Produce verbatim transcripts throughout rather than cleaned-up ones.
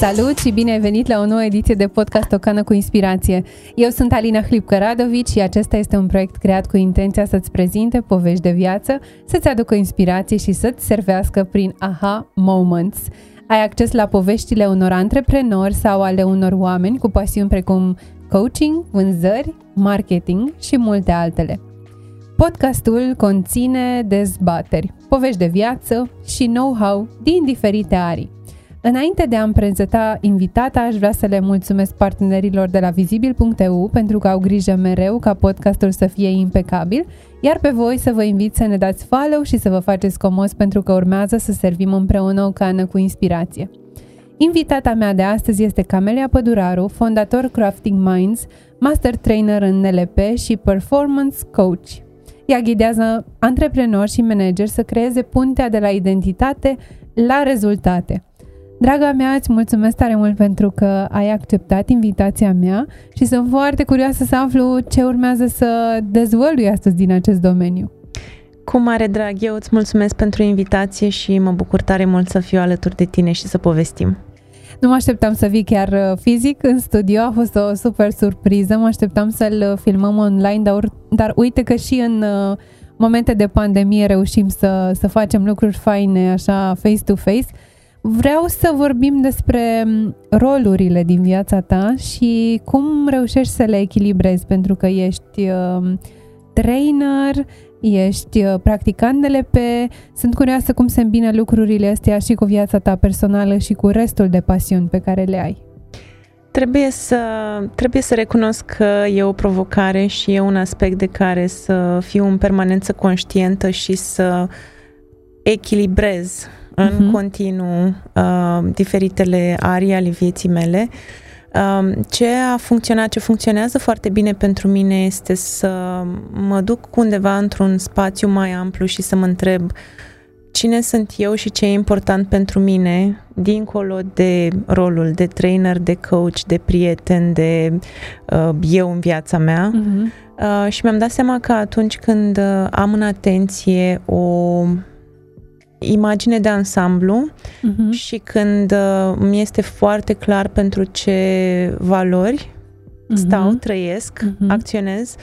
Salut și bine ai venit la o nouă ediție de podcast O Cană cu Inspirație. Eu sunt Alina Hlipcă Radovici și acesta este un proiect creat cu intenția să-ți prezinte povești de viață, să-ți aducă inspirație și să-ți servească prin aha moments. Ai acces la poveștile unor antreprenori sau ale unor oameni cu pasiuni precum coaching, vânzări, marketing și multe altele. Podcastul conține dezbateri, povești de viață și know-how din diferite arii. Înainte de a-mi prezenta invitata, aș vrea să le mulțumesc partenerilor de la vizibil punct e u pentru că au grijă mereu ca podcastul să fie impecabil, iar pe voi să vă invit să ne dați follow și să vă faceți comozi pentru că urmează să servim împreună o cană cu inspirație. Invitata mea de astăzi este Camelia Păduraru, fondator Crafting Minds, master trainer în N L P și performance coach. Ea ghidează antreprenori și manageri să creeze puntea de la identitate la rezultate. Draga mea, îți mulțumesc tare mult pentru că ai acceptat invitația mea și sunt foarte curioasă să aflu ce urmează să dezvălui astăzi din acest domeniu. Cu mare drag, eu îți mulțumesc pentru invitație și mă bucur tare mult să fiu alături de tine și să povestim. Nu mă așteptam să vii chiar fizic în studio, a fost o super surpriză, mă așteptam să-l filmăm online, dar, dar uite că și în momente de pandemie reușim să, să facem lucruri faine, așa face-to-face. Vreau să vorbim despre rolurile din viața ta și cum reușești să le echilibrezi, pentru că ești trainer, ești practicant N L P. Sunt curioasă cum se îmbină lucrurile astea și cu viața ta personală și cu restul de pasiuni pe care le ai. Trebuie să, trebuie să recunosc că e o provocare și e un aspect de care să fiu în permanență conștientă și să echilibrez în uh-huh. continuu uh, diferitele arii ale vieții mele. Uh, ce a funcționat, ce funcționează foarte bine pentru mine este să mă duc undeva într-un spațiu mai amplu și să mă întreb cine sunt eu și ce e important pentru mine, dincolo de rolul de trainer, de coach, de prieten, de uh, eu în viața mea. Uh-huh. Uh, și mi-am dat seama că atunci când am în atenție o imagine de ansamblu uh-huh. și când uh, mi este foarte clar pentru ce valori uh-huh. stau, trăiesc, uh-huh. acționez,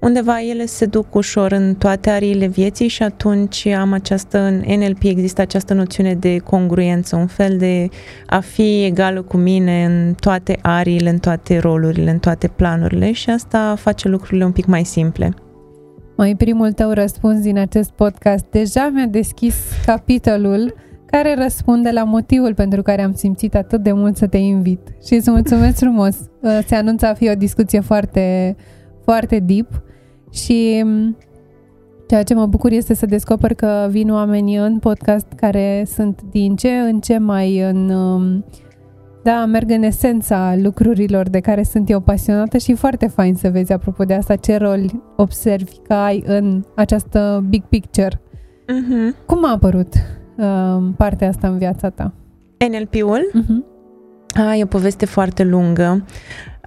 undeva ele se duc ușor în toate ariile vieții și atunci am această, în N L P există această noțiune de congruență, un fel de a fi egală cu mine în toate ariile, în toate rolurile, în toate planurile și asta face lucrurile un pic mai simple. Mai primul tău răspuns din acest podcast deja mi-a deschis capitolul care răspunde la motivul pentru care am simțit atât de mult să te invit și îți mulțumesc frumos. Se anunță a fi o discuție foarte, foarte deep și ceea ce mă bucur este să descoper că vin oameni în podcast care sunt din ce în ce mai în... Da, merg în esența lucrurilor de care sunt eu pasionată și foarte fain să vezi, apropo de asta, ce roli observi că ai în această big picture. Uh-huh. Cum a apărut uh, partea asta în viața ta? N L P-ul? Uh-huh. Ah, e o poveste foarte lungă.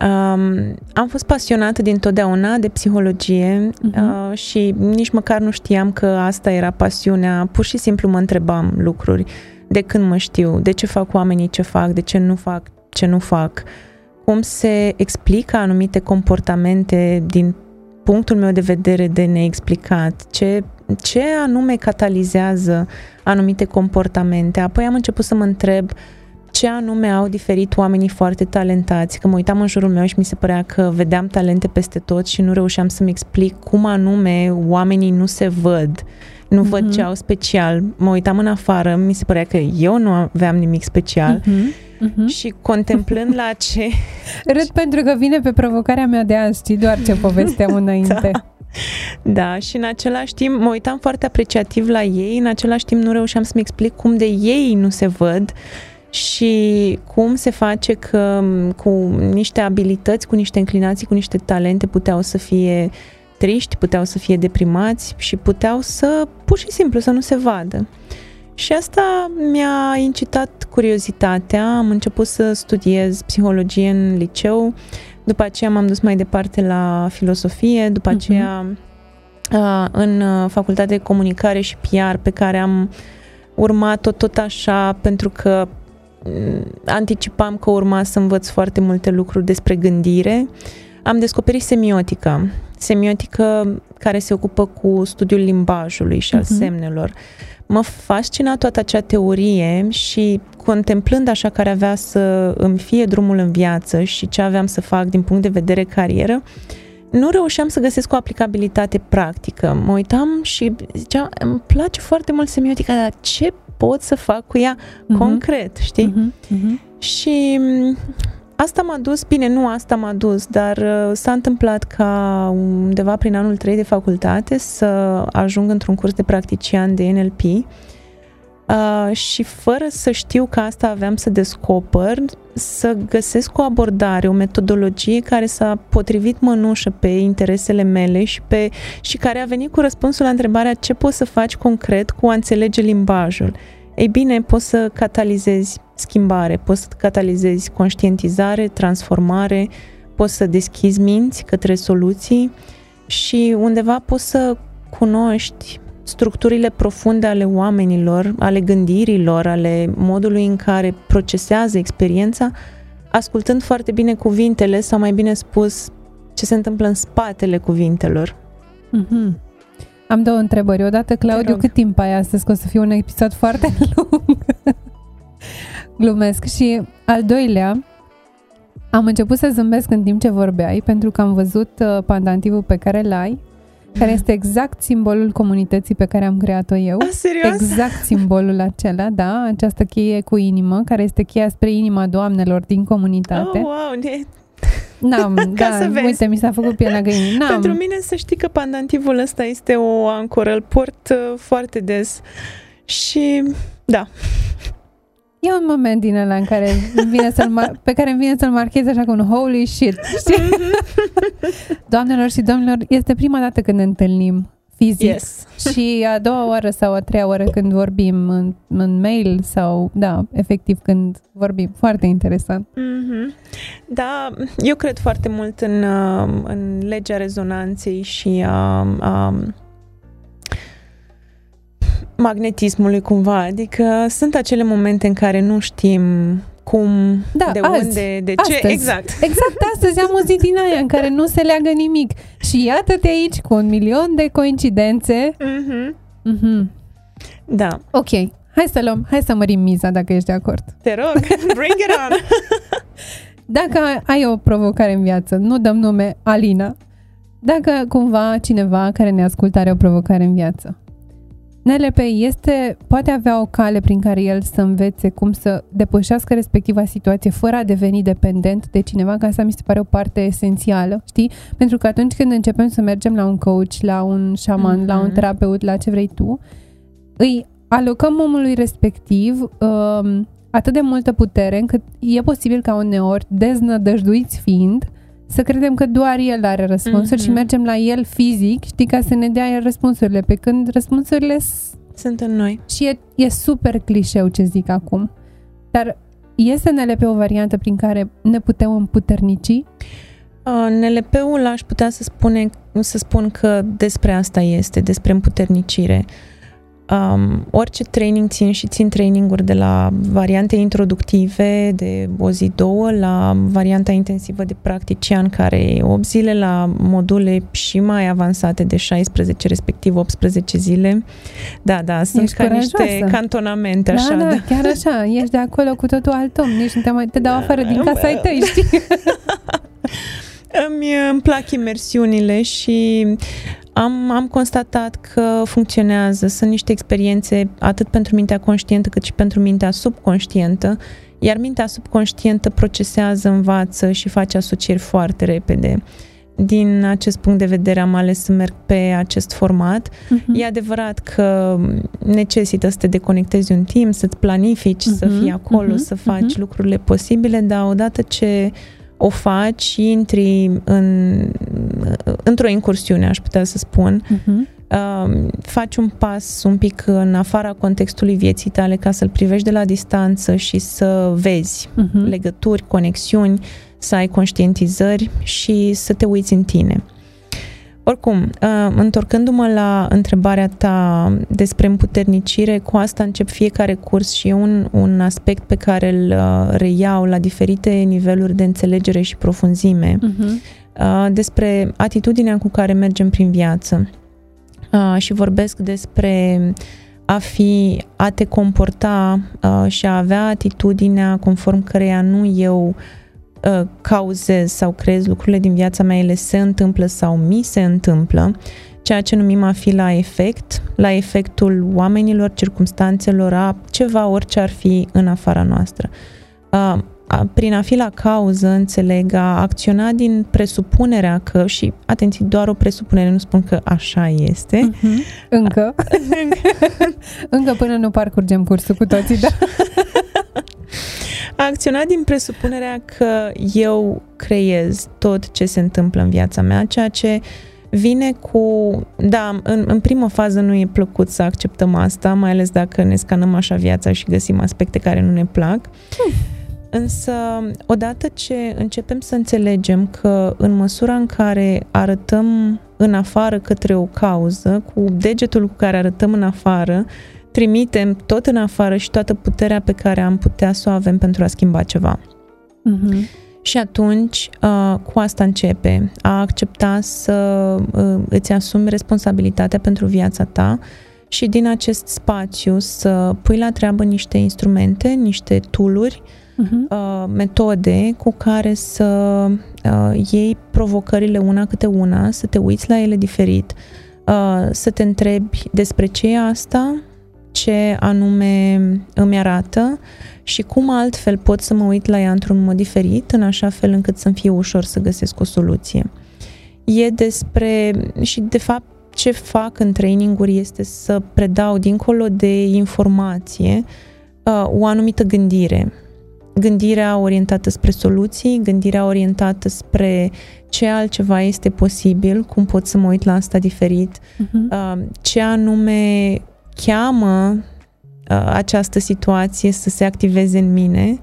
Um, am fost pasionată dintotdeauna de psihologie uh-huh. uh, și nici măcar nu știam că asta era pasiunea, pur și simplu mă întrebam lucruri. De când mă știu, de ce fac oamenii ce fac, de ce nu fac, ce nu fac, cum se explică anumite comportamente din punctul meu de vedere de neexplicat, ce, ce anume catalizează anumite comportamente. Apoi am început să mă întreb ce anume au diferit oamenii foarte talentați, că mă uitam în jurul meu și mi se părea că vedeam talente peste tot și nu reușeam să-mi explic cum anume oamenii nu se văd. Nu uh-huh. văd ce au special. Mă uitam în afară, mi se părea că eu nu aveam nimic special uh-huh. Uh-huh. și contemplând la ce... Râd pentru că vine pe provocarea mea de azi, știi, doar ce povesteam înainte. Da. Da, și în același timp mă uitam foarte apreciativ la ei, în același timp nu reușeam să-mi explic cum de ei nu se văd și cum se face că cu niște abilități, cu niște inclinații, cu niște talente puteau să fie... triști, puteau să fie deprimați și puteau să, pur și simplu, să nu se vadă. Și asta mi-a incitat curiozitatea, am început să studiez psihologie în liceu, după aceea m-am dus mai departe la filosofie, după aceea uh-huh. în facultatea de comunicare și P R pe care am urmat-o tot așa, pentru că anticipam că urma să învăț foarte multe lucruri despre gândire. Am descoperit semiotica, semiotică care se ocupă cu studiul limbajului și al uh-huh. semnelor. Mă fascina toată acea teorie și contemplând așa care avea să îmi fie drumul în viață și ce aveam să fac din punct de vedere carieră, nu reușeam să găsesc o aplicabilitate practică. Mă uitam și ziceam, îmi place foarte mult semiotica, dar ce pot să fac cu ea uh-huh. concret, știi? Uh-huh. Uh-huh. Și asta m-a dus, bine, nu asta m-a dus, dar uh, s-a întâmplat ca undeva prin anul trei de facultate să ajung într-un curs de practician de N L P uh, și fără să știu că asta aveam să descoper, să găsesc o abordare, o metodologie care s-a potrivit mănușă pe interesele mele și, pe, și care a venit cu răspunsul la întrebarea ce poți să faci concret cu a înțelege limbajul. Ei bine, poți să catalizezi schimbare, poți să catalizezi conștientizare, transformare, poți să deschizi minți către soluții și undeva poți să cunoști structurile profunde ale oamenilor, ale gândirilor, ale modului în care procesează experiența, ascultând foarte bine cuvintele sau mai bine spus ce se întâmplă în spatele cuvintelor. Mhm. Am două întrebări. Odată, Claudiu, cât timp ai astăzi? Că o să fie un episod foarte lung. Glumesc. Și al doilea, am început să zâmbesc în timp ce vorbeai, pentru că am văzut uh, pandantivul pe care l-ai, care este exact simbolul comunității pe care am creat-o eu. A, serios? Exact simbolul acela, da, această cheie cu inimă, care este cheia spre inima doamnelor din comunitate. Oh, wow, ne... N-am, da, uite, mi s-a făcut pielea găinii. N-am. Pentru mine să știi că pandantivul ăsta este o ancoră, îl port uh, foarte des și da. E un moment din ăla în care vine să-l mar- pe care îmi vine să-l marchez așa cu un holy shit, știi? Doamnelor și domnilor, este prima dată când ne întâlnim fizic, yes. Și a doua oară sau a treia oară când vorbim în, în mail sau, da, efectiv când vorbim. Foarte interesant. Mm-hmm. Da, eu cred foarte mult în, în legea rezonanței și a, a magnetismului cumva, adică sunt acele momente în care nu știm cum, da, de azi, unde, de astăzi. Ce, exact. Exact astăzi am o zi din aia în care nu se leagă nimic și iată-te aici cu un milion de coincidențe. Mm-hmm. Mm-hmm. Da. Ok, hai să luăm, hai să mărim miza dacă ești de acord. Te rog, bring it on! Dacă ai o provocare în viață, nu dăm nume, Alina, dacă cumva cineva care ne ascultă are o provocare în viață, N L P este, poate avea o cale prin care el să învețe cum să depășească respectiva situație fără a deveni dependent de cineva, că asta mi se pare o parte esențială, știi? Pentru că atunci când începem să mergem la un coach, la un șaman, mm-hmm. la un terapeut, la ce vrei tu, îi alocăm omului respectiv um, atât de multă putere încât e posibil ca uneori, deznădăjduiți fiind, să credem că doar el are răspunsuri mm-hmm. și mergem la el fizic, știi, ca să ne dea el răspunsurile, pe când răspunsurile sunt în noi. Și e, e super clișeu ce zic acum, dar este N L P o variantă prin care ne putem împuternici? Uh, N L P-ul aș putea să, spune, să spun că despre asta este, despre împuternicire. Um, orice training țin și țin traininguri de la variante introductive de o zi, două, la varianta intensivă de practician care e opt zile, la module și mai avansate de șaisprezece, respectiv optsprezece zile. Da, da, sunt ești ca curajoasă. Niște cantonamente așa. Da, da, da, chiar așa, ești de acolo cu totul alt om, nici nu te mai te dau afară din casa ai tăi, știi? Îmi, îmi plac imersiunile și Am, am constatat că funcționează, sunt niște experiențe atât pentru mintea conștientă cât și pentru mintea subconștientă, iar mintea subconștientă procesează, învață și face asocieri foarte repede. Din acest punct de vedere am ales să merg pe acest format. Uh-huh. E adevărat că necesită să te deconectezi un timp, să-ți planifici, uh-huh. să fii acolo, uh-huh. să faci uh-huh. lucrurile posibile, dar odată ce o faci, intri în, într-o incursiune, aș putea să spun. Uh-huh. Uh, faci un pas un pic în afara contextului vieții tale ca să-l privești de la distanță și să vezi uh-huh. legături, conexiuni, să ai conștientizări și să te uiți în tine. Oricum, întorcându-mă la întrebarea ta despre împuternicire, cu asta încep fiecare curs și e un, un aspect pe care îl reiau la diferite niveluri de înțelegere și profunzime, uh-huh. despre atitudinea cu care mergem prin viață și vorbesc despre a fi, a te comporta și a avea atitudinea conform căreia nu eu cauzez sau creez lucrurile din viața mea, ele se întâmplă sau mi se întâmplă, ceea ce numim a fi la efect, la efectul oamenilor, circumstanțelor, a ceva, orice ar fi în afara noastră. A, a, prin a fi la cauză, înțeleg, a acționa din presupunerea că, și atenție, doar o presupunere, nu spun că așa este. Uh-huh. Încă. Încă până nu parcurgem cursul cu toții, da. A acționat din presupunerea că eu creez tot ce se întâmplă în viața mea, ceea ce vine cu... Da, în, în primă fază nu e plăcut să acceptăm asta, mai ales dacă ne scanăm așa viața și găsim aspecte care nu ne plac. Hmm. Însă, odată ce începem să înțelegem că în măsura în care arătăm în afară către o cauză, cu degetul cu care arătăm în afară, trimitem tot în afară și toată puterea pe care am putea să o avem pentru a schimba ceva. Uh-huh. Și atunci, cu asta începe. A accepta să îți asumi responsabilitatea pentru viața ta și din acest spațiu să pui la treabă niște instrumente, niște tool-uri, uh-huh. metode cu care să iei provocările una câte una, să te uiți la ele diferit, să te întrebi despre ce e asta, ce anume îmi arată și cum altfel pot să mă uit la ea într-un mod diferit, în așa fel încât să-mi fie ușor să găsesc o soluție. E despre, și de fapt ce fac în training-uri este să predau dincolo de informație o anumită gândire. Gândirea orientată spre soluții, gândirea orientată spre ce altceva este posibil, cum pot să mă uit la asta diferit, uh-huh. ce anume cheamă uh, această situație să se activeze în mine,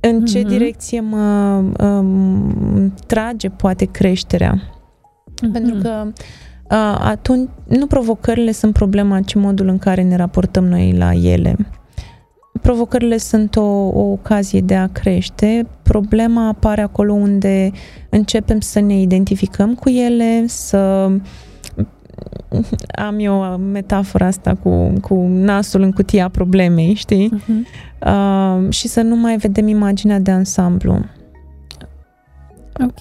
în ce uh-huh. direcție mă um, trage poate creșterea. Uh-huh. Pentru că uh, atunci nu provocările sunt problema, ci modul în care ne raportăm noi la ele. Provocările sunt o, o ocazie de a crește, problema apare acolo unde începem să ne identificăm cu ele, să... Am eu metafora asta cu, cu nasul în cutia problemei, știi? Uh-huh. Uh, și să nu mai vedem imaginea de ansamblu. Ok.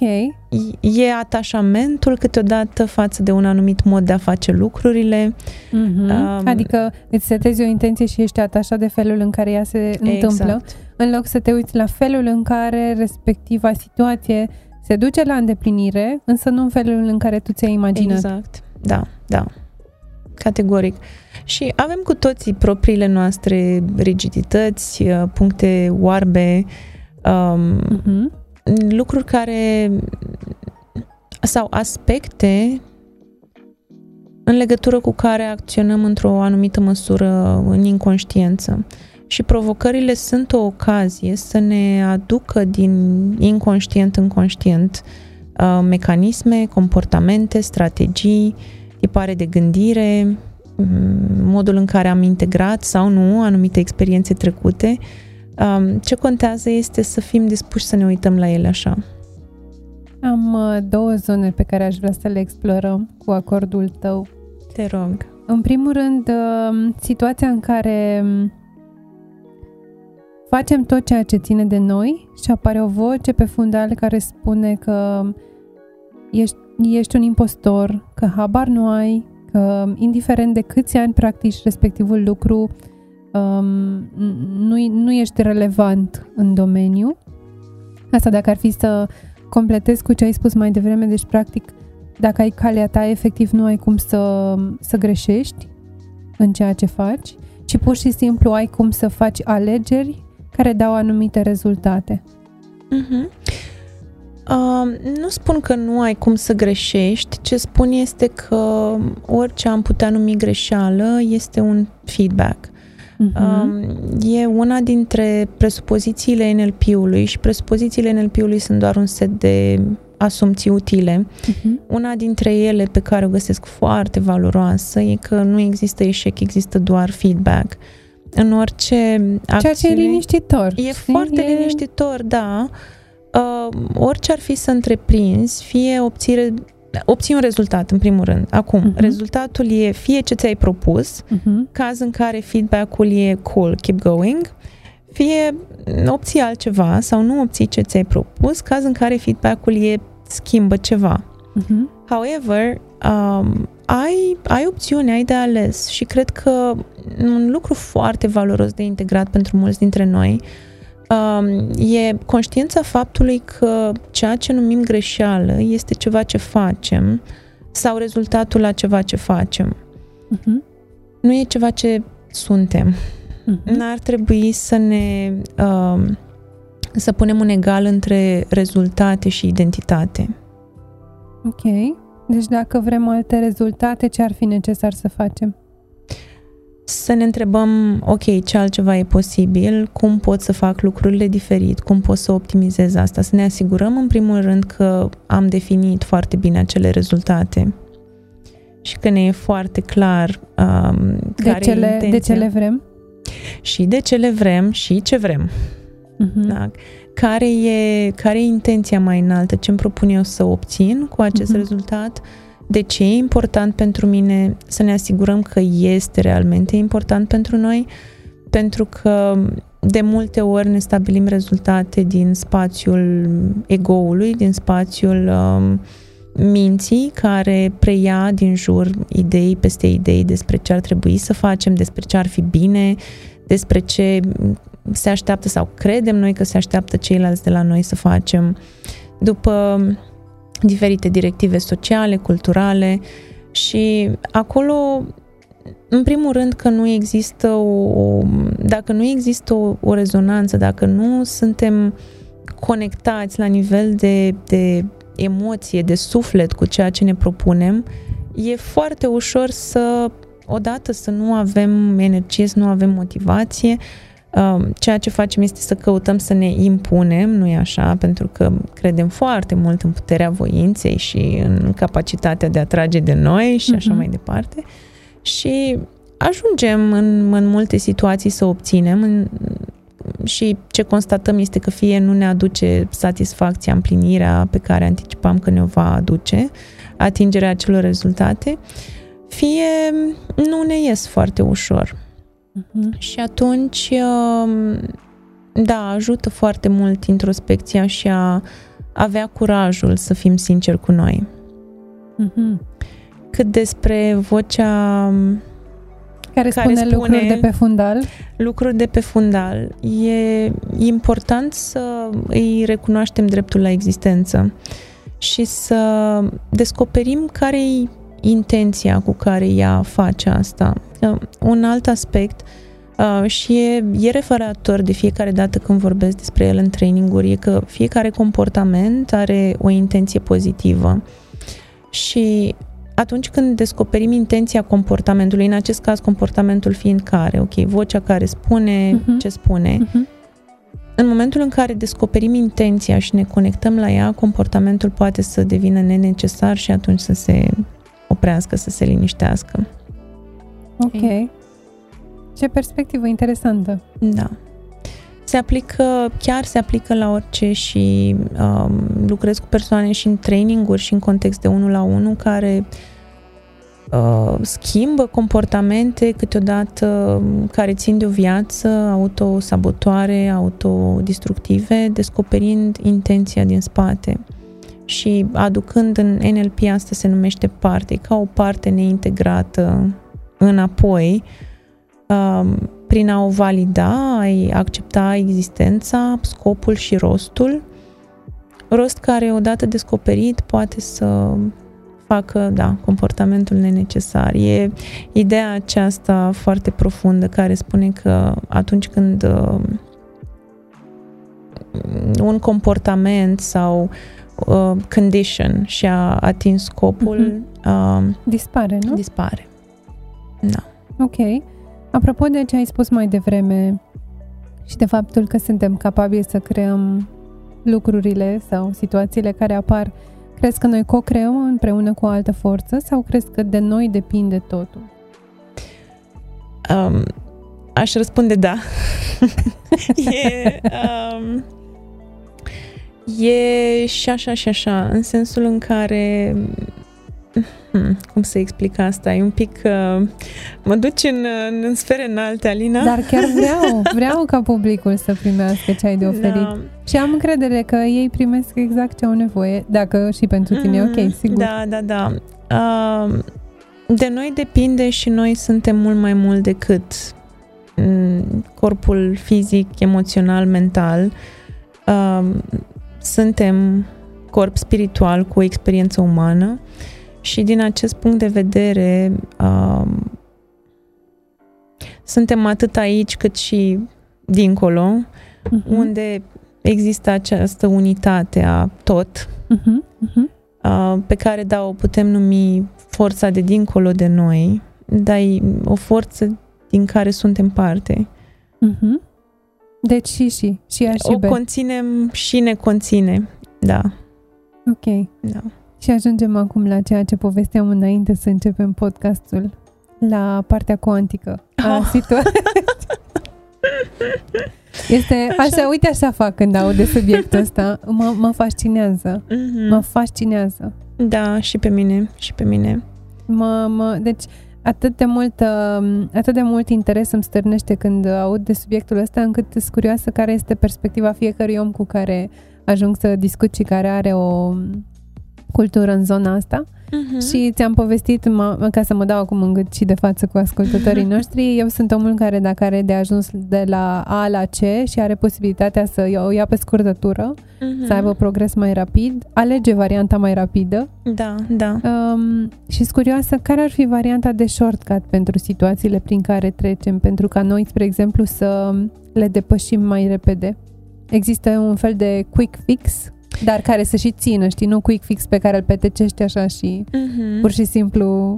E atașamentul câteodată față de un anumit mod de a face lucrurile. Uh-huh. Uh, adică îți setezi o intenție și ești atașat de felul în care ea se întâmplă, exact. În loc să te uiți la felul în care respectiva situație se duce la îndeplinire, însă nu în felul în care tu ți-ai imaginat. Exact. Da, da, categoric. Și avem cu toții propriile noastre rigidități, puncte oarbe, um, uh-huh. lucruri care sau aspecte în legătură cu care acționăm într-o anumită măsură în inconștiență. Și provocările sunt o ocazie să ne aducă din inconștient în conștient mecanisme, comportamente, strategii, tipare de gândire, modul în care am integrat sau nu anumite experiențe trecute. Ce contează este să fim dispuși să ne uităm la ele așa. Am două zone pe care aș vrea să le explorăm cu acordul tău. Te rog. În primul rând, situația în care facem tot ceea ce ține de noi și apare o voce pe fundal care spune că ești, ești un impostor, că habar nu ai, că indiferent de câți ani practici respectivul lucru, um, nu, nu ești relevant în domeniu. Asta dacă ar fi să completez cu ce ai spus mai devreme, deci practic dacă ai calea ta, efectiv nu ai cum să, să greșești în ceea ce faci, ci pur și simplu ai cum să faci alegeri care dau anumite rezultate. Uh-huh. Uh, nu spun că nu ai cum să greșești, ce spun este că orice am putea numi greșeală este un feedback. Uh-huh. Uh, e una dintre presupozițiile N L P-ului și presupozițiile N L P-ului sunt doar un set de asumții utile. Uh-huh. Una dintre ele pe care o găsesc foarte valoroasă e că nu există eșec, există doar feedback. În orice acțiune... Ceea ce e liniștitor. E foarte e... liniștitor, da. Uh, orice ar fi să întreprinzi, fie obține, obții un rezultat, în primul rând. Acum, uh-huh. rezultatul e fie ce ți-ai propus, uh-huh. caz în care feedback-ul e cool, keep going, fie obții altceva sau nu obții ce ți-ai propus, caz în care feedback-ul e schimbă ceva. Uh-huh. However, um, ai, ai opțiune, ai de ales și cred că un lucru foarte valoros de integrat pentru mulți dintre noi um, e conștiința faptului că ceea ce numim greșeală este ceva ce facem sau rezultatul la ceva ce facem. Uh-huh. Nu e ceva ce suntem. N-ar trebui să ne uh, să punem un egal între rezultate și identitate. Ok. Deci dacă vrem alte rezultate, ce ar fi necesar să facem? Să ne întrebăm, ok, ce altceva e posibil, cum pot să fac lucrurile diferit, cum pot să optimizez asta, să ne asigurăm în primul rând că am definit foarte bine acele rezultate și că ne e foarte clar uh, care e intenția. De ce le vrem? Și de ce le vrem și ce vrem. Uh-huh. Da. Care e, care e intenția mai înaltă? Ce îmi propun eu să obțin cu acest uh-huh. rezultat? De ce e important pentru mine? Să ne asigurăm că este realmente important pentru noi, pentru că de multe ori ne stabilim rezultate din spațiul ego-ului, din spațiul um, minții care preia din jur idei peste idei despre ce ar trebui să facem, despre ce ar fi bine, despre ce se așteaptă sau credem noi că se așteaptă ceilalți de la noi să facem, după diferite directive sociale, culturale. Și acolo, în primul rând, că nu există o, dacă nu există o, o rezonanță, dacă nu suntem conectați la nivel de, de emoție, de suflet cu ceea ce ne propunem, e foarte ușor să, odată, să nu avem energie, să nu avem motivație. Ceea ce facem este să căutăm să ne impunem, nu e așa? Pentru că credem foarte mult în puterea voinței și în capacitatea de a trage de noi și așa uh-huh. mai departe. Și ajungem în, în multe situații să obținem în, și ce constatăm este că fie nu ne aduce satisfacția, împlinirea pe care anticipam că ne va aduce, atingerea acelor rezultate, fie nu ne ies foarte ușor. Uh-huh. Și atunci, da, ajută foarte mult introspecția și a avea curajul să fim sinceri cu noi. Uh-huh. Cât despre vocea... Care spune, care spune lucruri de pe fundal. Lucruri de pe fundal. E important să îi recunoaștem dreptul la existență și să descoperim care-i intenția cu care ea face asta. Un alt aspect, și e, e referator de fiecare dată când vorbesc despre el în training-uri, e că fiecare comportament are o intenție pozitivă. Și atunci când descoperim intenția comportamentului, în acest caz comportamentul fiind care, ok, vocea care spune uh-huh. ce spune, uh-huh. în momentul în care descoperim intenția și ne conectăm la ea, comportamentul poate să devină nenecesar și atunci să se oprească, să se liniștească. Ok. Ce perspectivă interesantă. Da. Se aplică, chiar se aplică la orice și um, lucrez cu persoane și în training-uri și în context de unul la unul care uh, schimbă comportamente câteodată care țin de o viață, autosabotoare, autodistructive, descoperind intenția din spate și aducând în N L P, asta se numește parte, ca o parte neintegrată înapoi, um, prin a o valida, ai accepta existența, scopul și rostul. Rost care, odată descoperit, poate să facă, da, comportamentul nenecesar. E ideea aceasta foarte profundă care spune că atunci când uh, un comportament sau uh, condition și-a atins scopul, uh-huh. uh, dispare, nu? Dispare. Da. Ok. Apropo de ce ai spus mai devreme și de faptul că suntem capabili să creăm lucrurile sau situațiile care apar, crezi că noi co-creăm împreună cu o altă forță sau crezi că de noi depinde totul? Um, aș răspunde da. e, um, e și așa și așa, în sensul în care... Hmm, cum să explic asta? E un pic... Uh, mă duci în, în, în sfere înalte, Alina. Dar chiar vreau. Vreau ca publicul să primească ce ai de oferit. Da. Și am încredere că ei primesc exact ce au nevoie. Dacă și pentru tine mm, e ok, sigur. Da, da, da. Uh, de noi depinde și noi suntem mult mai mult decât um, corpul fizic, emoțional, mental. Uh, suntem corp spiritual cu o experiență umană. Și din acest punct de vedere um, suntem atât aici cât și dincolo, uh-huh. unde există această unitate a tot, uh-huh. Uh-huh. Uh, pe care, da, o putem numi forța de dincolo de noi, dar e o forță din care suntem parte. Uh-huh. Deci și și, și a și o be. Conținem și ne conține, da. Ok. Da. Și ajungem acum la ceea ce povesteam înainte să începem podcastul, la partea cuantică a oh. situației. Este așa. așa, uite așa fac când aud de subiectul ăsta, mă, mă fascinează, mm-hmm. mă fascinează. Da, și pe mine, și pe mine. Mă, mă, deci atât de mult, atât de mult interes îmi stârnește când aud de subiectul ăsta, încât sunt curioasă care este perspectiva fiecărui om cu care ajung să discut și care are o... cultură în zona asta uh-huh. și ți-am povestit, ma, ca să mă dau acum în gât și de față cu ascultătorii uh-huh. noștri, eu sunt omul care dacă are de ajuns de la A la C și are posibilitatea să o ia pe scurtătură, uh-huh. să aibă progres mai rapid, alege varianta mai rapidă. Da, da. Um, și sunt curioasă, care ar fi varianta de shortcut pentru situațiile prin care trecem, pentru ca noi, spre exemplu, să le depășim mai repede? Există un fel de quick fix? Dar care să și țină, știi, nu quick fix pe care îl petecești așa și uh-huh. pur și simplu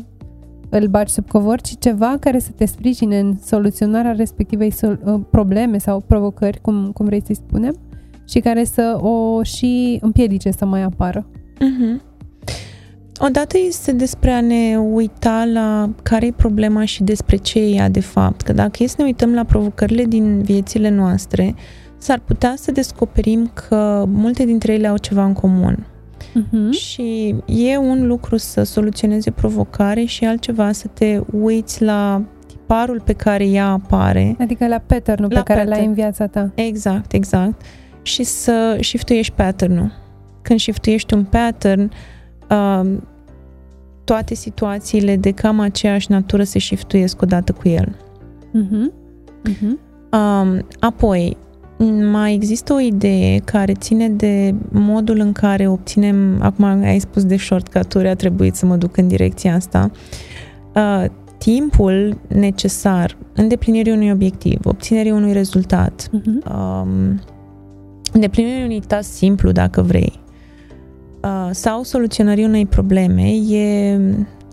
îl bagi sub covor, ci ceva care să te sprijine în soluționarea respectivei sol- probleme sau provocări, cum, cum vrei să-i spunem, și care să o și împiedice să mai apară. Uh-huh. Odată este despre a ne uita la care e problema și despre ce e ea de fapt, că dacă e să ne uităm la provocările din viețile noastre, s-ar putea să descoperim că multe dintre ele au ceva în comun. Uh-huh. Și e un lucru să soluționeze provocare și altceva să te uiți la tiparul pe care ea apare. Adică la pattern-ul la pe care pattern. L-ai în viața ta. Exact, exact. Și să shiftuiești pattern-ul. Când shiftuiești un pattern, toate situațiile de cam aceeași natură se shiftuiesc odată cu el. Uh-huh. Uh-huh. Apoi, mai există o idee care ține de modul în care obținem, acum ai spus de shortcut-uri, a trebuit să mă duc în direcția asta, uh, timpul necesar îndeplinirii unui obiectiv, obținerii unui rezultat, uh-huh. um, îndeplinirii unui task simplu, dacă vrei, uh, sau soluționării unei probleme, e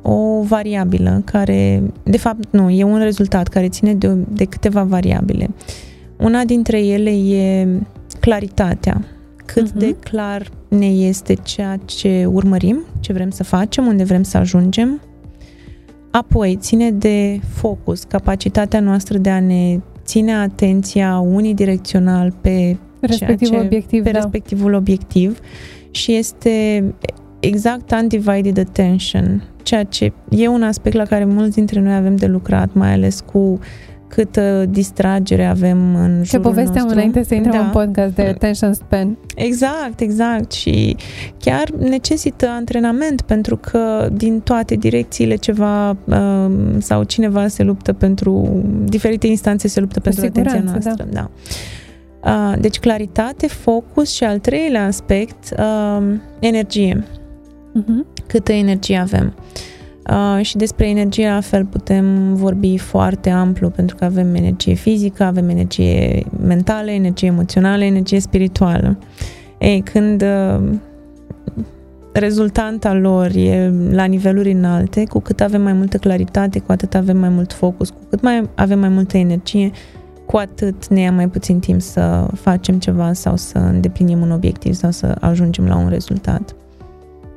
o variabilă care, de fapt nu, e un rezultat care ține de, de câteva variabile. Una dintre ele e claritatea. Cât uh-huh. de clar ne este ceea ce urmărim, ce vrem să facem, unde vrem să ajungem. Apoi ține de focus, capacitatea noastră de a ne ține atenția unidirecțional pe respectivul, ce, obiectiv, pe da. respectivul obiectiv și este exact undivided attention, ceea ce e un aspect la care mulți dintre noi avem de lucrat, mai ales cu câtă distragere avem în jurul nostru. Ce povesteam înainte să intrăm da. în podcast de attention span. Exact, exact. Și chiar necesită antrenament pentru că din toate direcțiile ceva sau cineva se luptă pentru, diferite instanțe se luptă pentru atenția noastră. Da. Da. Deci claritate, focus și al treilea aspect, energie. Uh-huh. Câtă energie avem. Uh, și despre energie, la fel, putem vorbi foarte amplu, pentru că avem energie fizică, avem energie mentală, energie emoțională, energie spirituală. Ei, când uh, rezultanta lor e la niveluri înalte, cu cât avem mai multă claritate, cu atât avem mai mult focus, cu cât mai avem mai multă energie, cu cu atât ne ia mai puțin timp să facem ceva sau să îndeplinim un obiectiv sau să ajungem la un rezultat.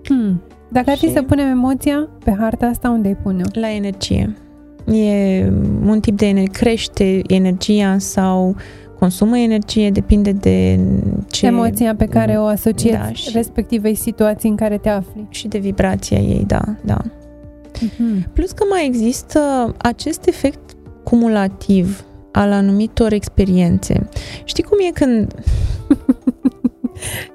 Hmm. Dacă ar fi să punem emoția pe harta asta, unde ai pune? La energie. E un tip de energie, crește energia sau consumă energie, depinde de ce... Emoția pe care o asociezi, da, și... respectivei situații în care te afli. Și de vibrația ei, da, da. Mm-hmm. Plus că mai există acest efect cumulativ al anumitor experiențe. Știi cum e când...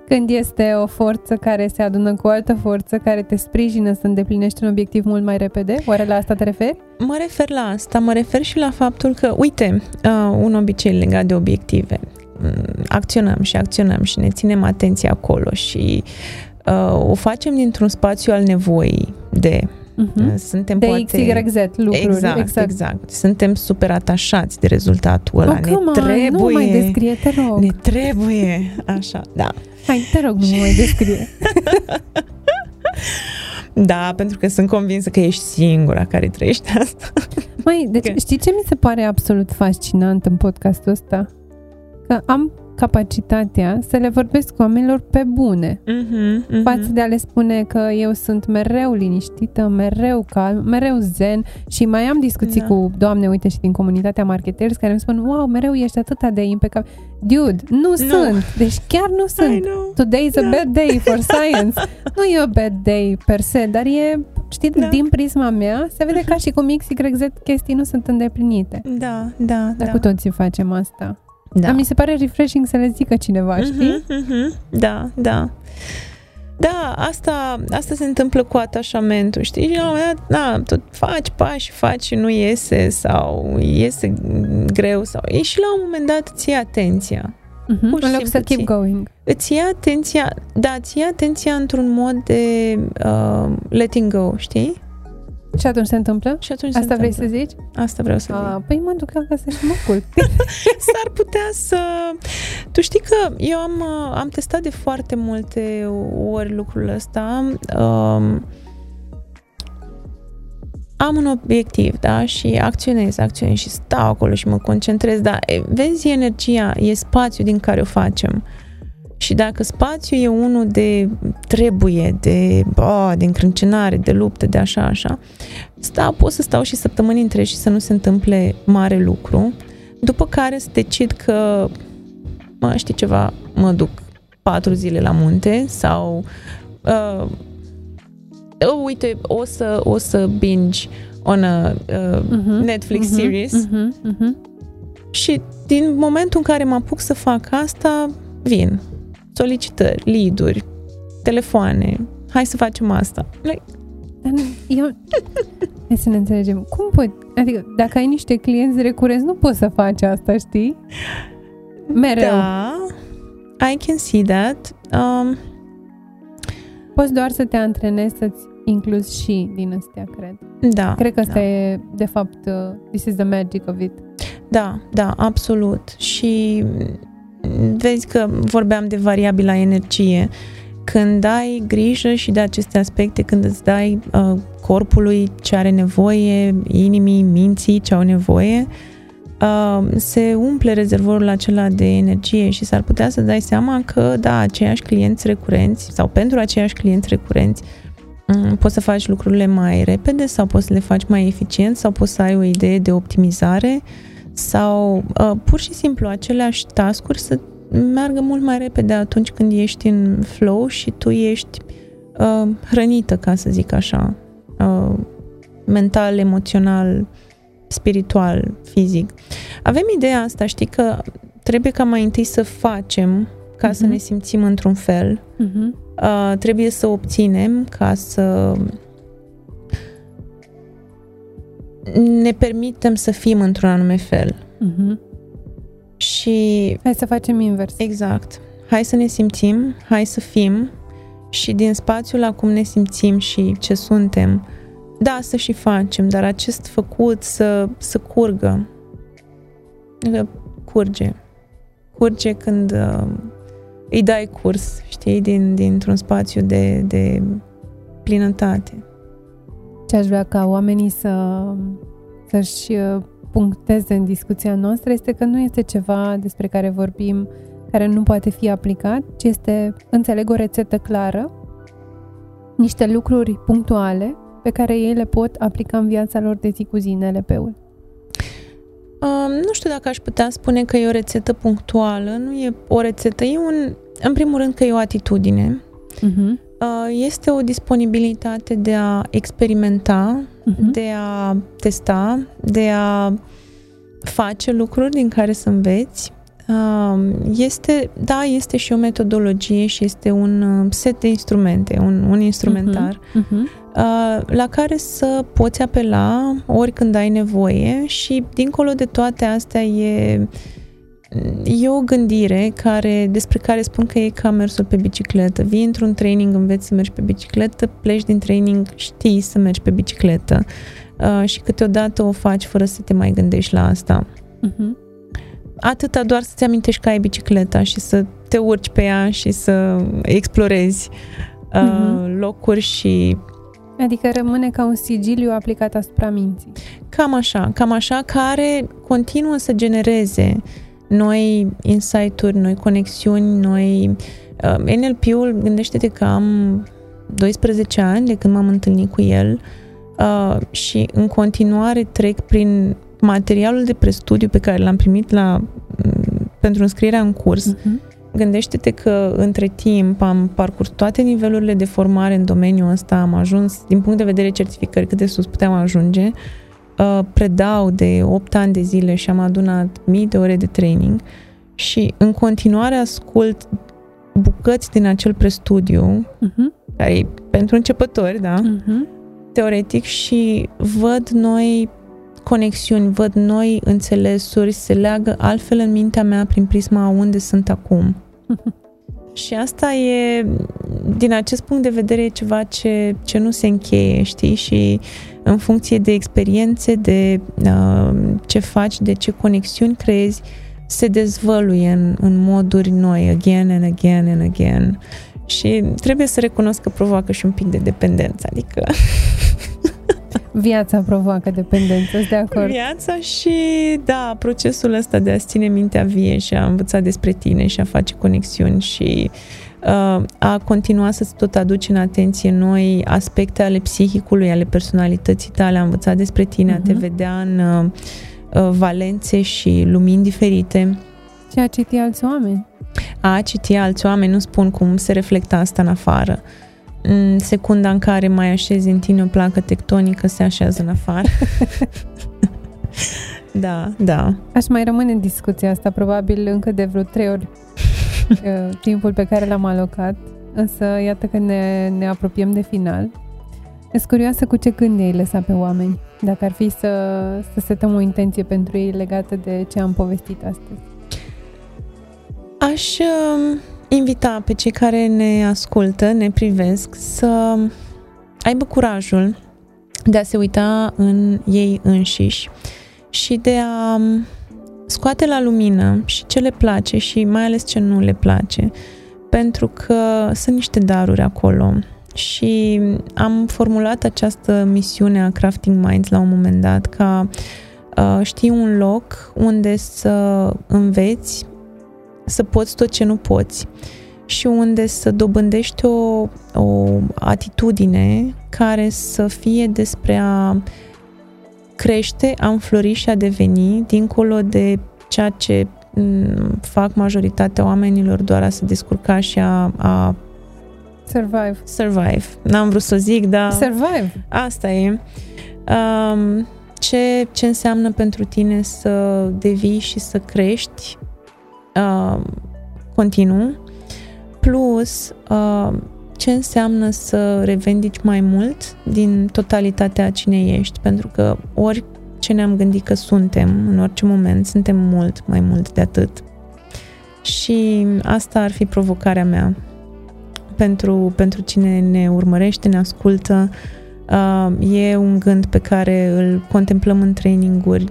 Când este o forță care se adună cu o altă forță care te sprijină să îndeplinești un obiectiv mult mai repede? Oare la asta te referi? Mă refer la asta, mă refer și la faptul că, uite, uh, un obicei legat de obiective. Acționăm și acționăm și ne ținem atenția acolo și uh, o facem dintr-un spațiu al nevoii de... Uh-huh. Suntem de poate... X Y Z lucruri. Exact, exact, exact. Suntem super atașați de rezultatul ăla. Oh, ne on, trebuie... Nu mai descrie, te rog. Ne trebuie, așa, da. Hai, te rog, nu mai descrie. Da, pentru că sunt convinsă că ești singura care trăiește asta. Mai, deci că... știi ce mi se pare absolut fascinant în podcastul ăsta? Că am capacitatea să le vorbesc cu oamenilor pe bune, uh-huh, uh-huh. față de a le spune că eu sunt mereu liniștită, mereu calm, mereu zen, și mai am discuții, da, cu doamne, uite, și din comunitatea marketers care îmi spun, wow, mereu ești atâta de impecabil. Dude, nu no. sunt, deci chiar nu sunt. Today is a da. bad day for science. Nu e a bad day per se, dar e, știi, da. din prisma mea se vede ca și cum X Y Z chestii nu sunt îndeplinite. Da, da, dar da. cu toții facem asta. Da. Mi se pare refreshing să le zică cineva, uh-huh, știi? Uh-huh. Da, da. Da, asta, asta se întâmplă cu atașamentul, știi? Și la un moment dat, da, tot faci pași, faci și nu iese sau iese greu sau... E și la un moment dat îți ia atenția. Uh-huh. Pur și în loc să keep going. Îți ia atenția, da, îți ia atenția într-un mod de uh, letting go, știi? Și atunci se întâmplă? Și atunci Asta se vrei întâmplă. să zici? Asta vreau să zic. Păi mă duc acasă și mă culc. S-ar putea să... Tu știi că eu am, am testat de foarte multe ori lucrul ăsta. Um, am un obiectiv, da? Și acționez, acționez și stau acolo și mă concentrez. Dar vezi, energia e spațiu din care o facem. Și dacă spațiul e unul de trebuie, de, oh, de încrâncenare, de luptă, de așa, așa, stau, pot să stau și săptămâni întregi și să nu se întâmple mare lucru, după care să decid că, mă, știi ceva, mă duc patru zile la munte sau, uh, oh, uite, o să, o să binge on a uh, uh-huh, Netflix uh-huh, series uh-huh, uh-huh. Și din momentul în care mă apuc să fac asta, vin solicitări, lead-uri, telefoane, hai să facem asta. Eu... Hai să ne înțelegem. Cum poți? Adică, dacă ai niște clienți recurenți, nu poți să faci asta, știi? Mereu. Da, I can see that. Um... Poți doar să te antrenezi să-ți incluzi și din astea, cred. Da. Cred că asta da. e, de fapt, this is the magic of it. Da, da, absolut. Și... Vezi că vorbeam de variabila energie. Când ai grijă și de aceste aspecte, când îți dai uh, corpului ce are nevoie, inimii, minții ce au nevoie, uh, se umple rezervorul acela de energie și s-ar putea să dai seama că, da, aceiași clienți recurenți sau pentru aceiași clienți recurenți um, poți să faci lucrurile mai repede sau poți să le faci mai eficient sau poți să ai o idee de optimizare sau uh, pur și simplu aceleași task-uri să meargă mult mai repede atunci când ești în flow și tu ești uh, hrănită, ca să zic așa, uh, mental, emoțional, spiritual, fizic. Avem ideea asta, știi, că trebuie ca mai întâi să facem ca uh-huh. să ne simțim într-un fel, uh-huh. uh, trebuie să obținem ca să... ne permitem să fim într-un anume fel. Uh-huh. Și... Hai să facem invers. Exact. Hai să ne simțim, hai să fim și din spațiul la cum ne simțim și ce suntem, da, să și facem, dar acest făcut să, să curgă. Curge. Curge când uh, îi dai curs, știi, din, dintr-un spațiu de, de plinătate. Și aș vrea ca oamenii să, să-și punctez în discuția noastră este că nu este ceva despre care vorbim care nu poate fi aplicat, ci este, înțeleg, o rețetă clară, niște lucruri punctuale pe care ei le pot aplica în viața lor de zi cu zi, N L P-ul. Um, nu știu dacă aș putea spune că e o rețetă punctuală, nu e o rețetă, e un, în primul rând că e o atitudine, uh-huh. Este o disponibilitate de a experimenta, uh-huh. de a testa, de a face lucruri din care să înveți. Este, da, este și o metodologie și este un set de instrumente, un, un instrumentar uh-huh. Uh-huh. la care să poți apela oricând ai nevoie și dincolo de toate astea e... E o gândire care, despre care spun că e ca mersul pe bicicletă. Vii într-un training, înveți să mergi pe bicicletă, pleci din training, știi să mergi pe bicicletă uh, și câteodată o faci fără să te mai gândești la asta. Uh-huh. Atâta doar să-ți amintești că ai bicicleta și să te urci pe ea și să explorezi uh, uh-huh. locuri și... Adică rămâne ca un sigiliu aplicat asupra minții. Cam așa, cam așa, care continuă să genereze noi insight-uri, noi conexiuni, noi... N L P-ul, gândește-te că am doisprezece ani de când m-am întâlnit cu el uh, și în continuare trec prin materialul de prestudiu pe care l-am primit la, pentru înscrierea în curs. Uh-huh. Gândește-te că între timp am parcurs toate nivelurile de formare în domeniul ăsta, am ajuns, din punct de vedere certificări, cât de sus puteam ajunge. Predau de opt ani de zile și am adunat mii de ore de training și în continuare ascult bucăți din acel prestudiu uh-huh. care e pentru începători, da? Uh-huh. Teoretic și văd noi conexiuni, văd noi înțelesuri, se leagă altfel în mintea mea prin prisma unde sunt acum. Uh-huh. Și asta e, din acest punct de vedere, e ceva ce, ce nu se încheie, știi? Și în funcție de experiențe, de uh, ce faci, de ce conexiuni creezi, se dezvăluie în, în moduri noi, again and again and again. Și trebuie să recunosc că provoacă și un pic de dependență, adică... Viața provoacă dependență, de acord. Viața și, da, procesul ăsta de a ține mintea vie și a învăța despre tine și a face conexiuni și uh, a continua să-ți tot aduci în atenție noi aspecte ale psihicului, ale personalității tale, a învăța despre tine, uh-huh. a te vedea în uh, valențe și lumini diferite. Și a citi alți oameni. A citi alți oameni, nu spun cum se reflectă asta în afară. În secunda în care mai așezi în tine o placă tectonică, se așează în afară. Da, da. Aș mai rămâne în discuția asta, probabil încă de vreo trei ori timpul pe care l-am alocat, însă iată că ne, ne apropiem de final. Ești curioasă cu ce gând i-ai lăsat pe oameni, dacă ar fi să, să setăm o intenție pentru ei legată de ce am povestit astăzi. Aș... Uh... invita pe cei care ne ascultă, ne privesc, să aibă curajul de a se uita în ei înșiși și de a scoate la lumină și ce le place și mai ales ce nu le place, pentru că sunt niște daruri acolo. Și am formulat această misiune a Crafting Minds la un moment dat ca știi un loc unde să înveți să poți tot ce nu poți și unde să dobândești o, o atitudine care să fie despre a crește, a înflori și a deveni dincolo de ceea ce m- fac majoritatea oamenilor doar a se descurca și a, a survive. survive. N-am vrut să zic, dar survive. Asta e. Um, ce, ce înseamnă pentru tine să devii și să crești Uh, continuu, plus uh, ce înseamnă să revendici mai mult din totalitatea cine ești, pentru că orice ne-am gândit că suntem, în orice moment, suntem mult mai mult de atât. Și asta ar fi provocarea mea pentru, pentru cine ne urmărește, ne ascultă. Uh, e un gând pe care îl contemplăm în traininguri.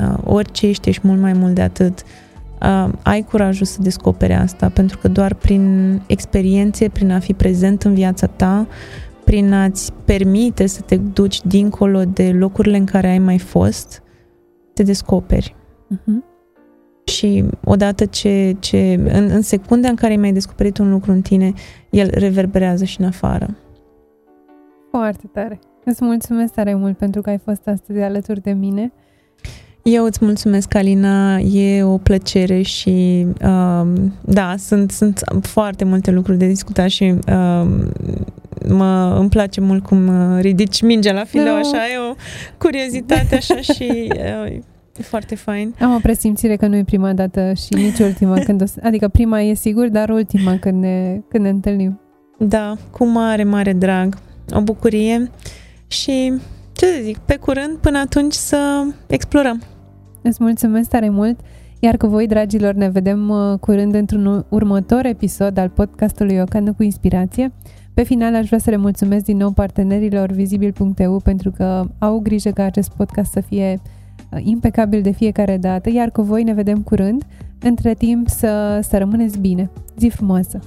Uh, orice ești, ești mult mai mult de atât. Uh, ai curajul să descoperi asta, pentru că doar prin experiențe, prin a fi prezent în viața ta, prin a-ți permite să te duci dincolo de locurile în care ai mai fost, te descoperi. Uh-huh. Și odată ce, ce în, în secunda în care mi-ai descoperit un lucru în tine, el reverberează și în afară. Foarte tare. Îți mulțumesc tare mult pentru că ai fost astăzi alături de mine. Eu îți mulțumesc, Alina, e o plăcere și uh, da, sunt, sunt foarte multe lucruri de discutat și uh, mă, îmi place mult cum ridici mingea la fileu, no. Așa, e o curiozitate așa și uh, e foarte fain. Am o presimțire că nu e prima dată și nici ultima, când o, adică prima e sigur, dar ultima când ne, când ne întâlnim. Da, cu mare, mare drag, o bucurie și ce să zic, pe curând, până atunci să explorăm. Îți mulțumesc tare mult, iar cu voi, dragilor, ne vedem curând într-un următor episod al podcastului O Cană cu Inspirație. Pe final, aș vrea să le mulțumesc din nou partenerilor vizibil punct e u pentru că au grijă ca acest podcast să fie impecabil de fiecare dată, iar cu voi ne vedem curând. Între timp, să, să rămâneți bine. Zi frumoasă!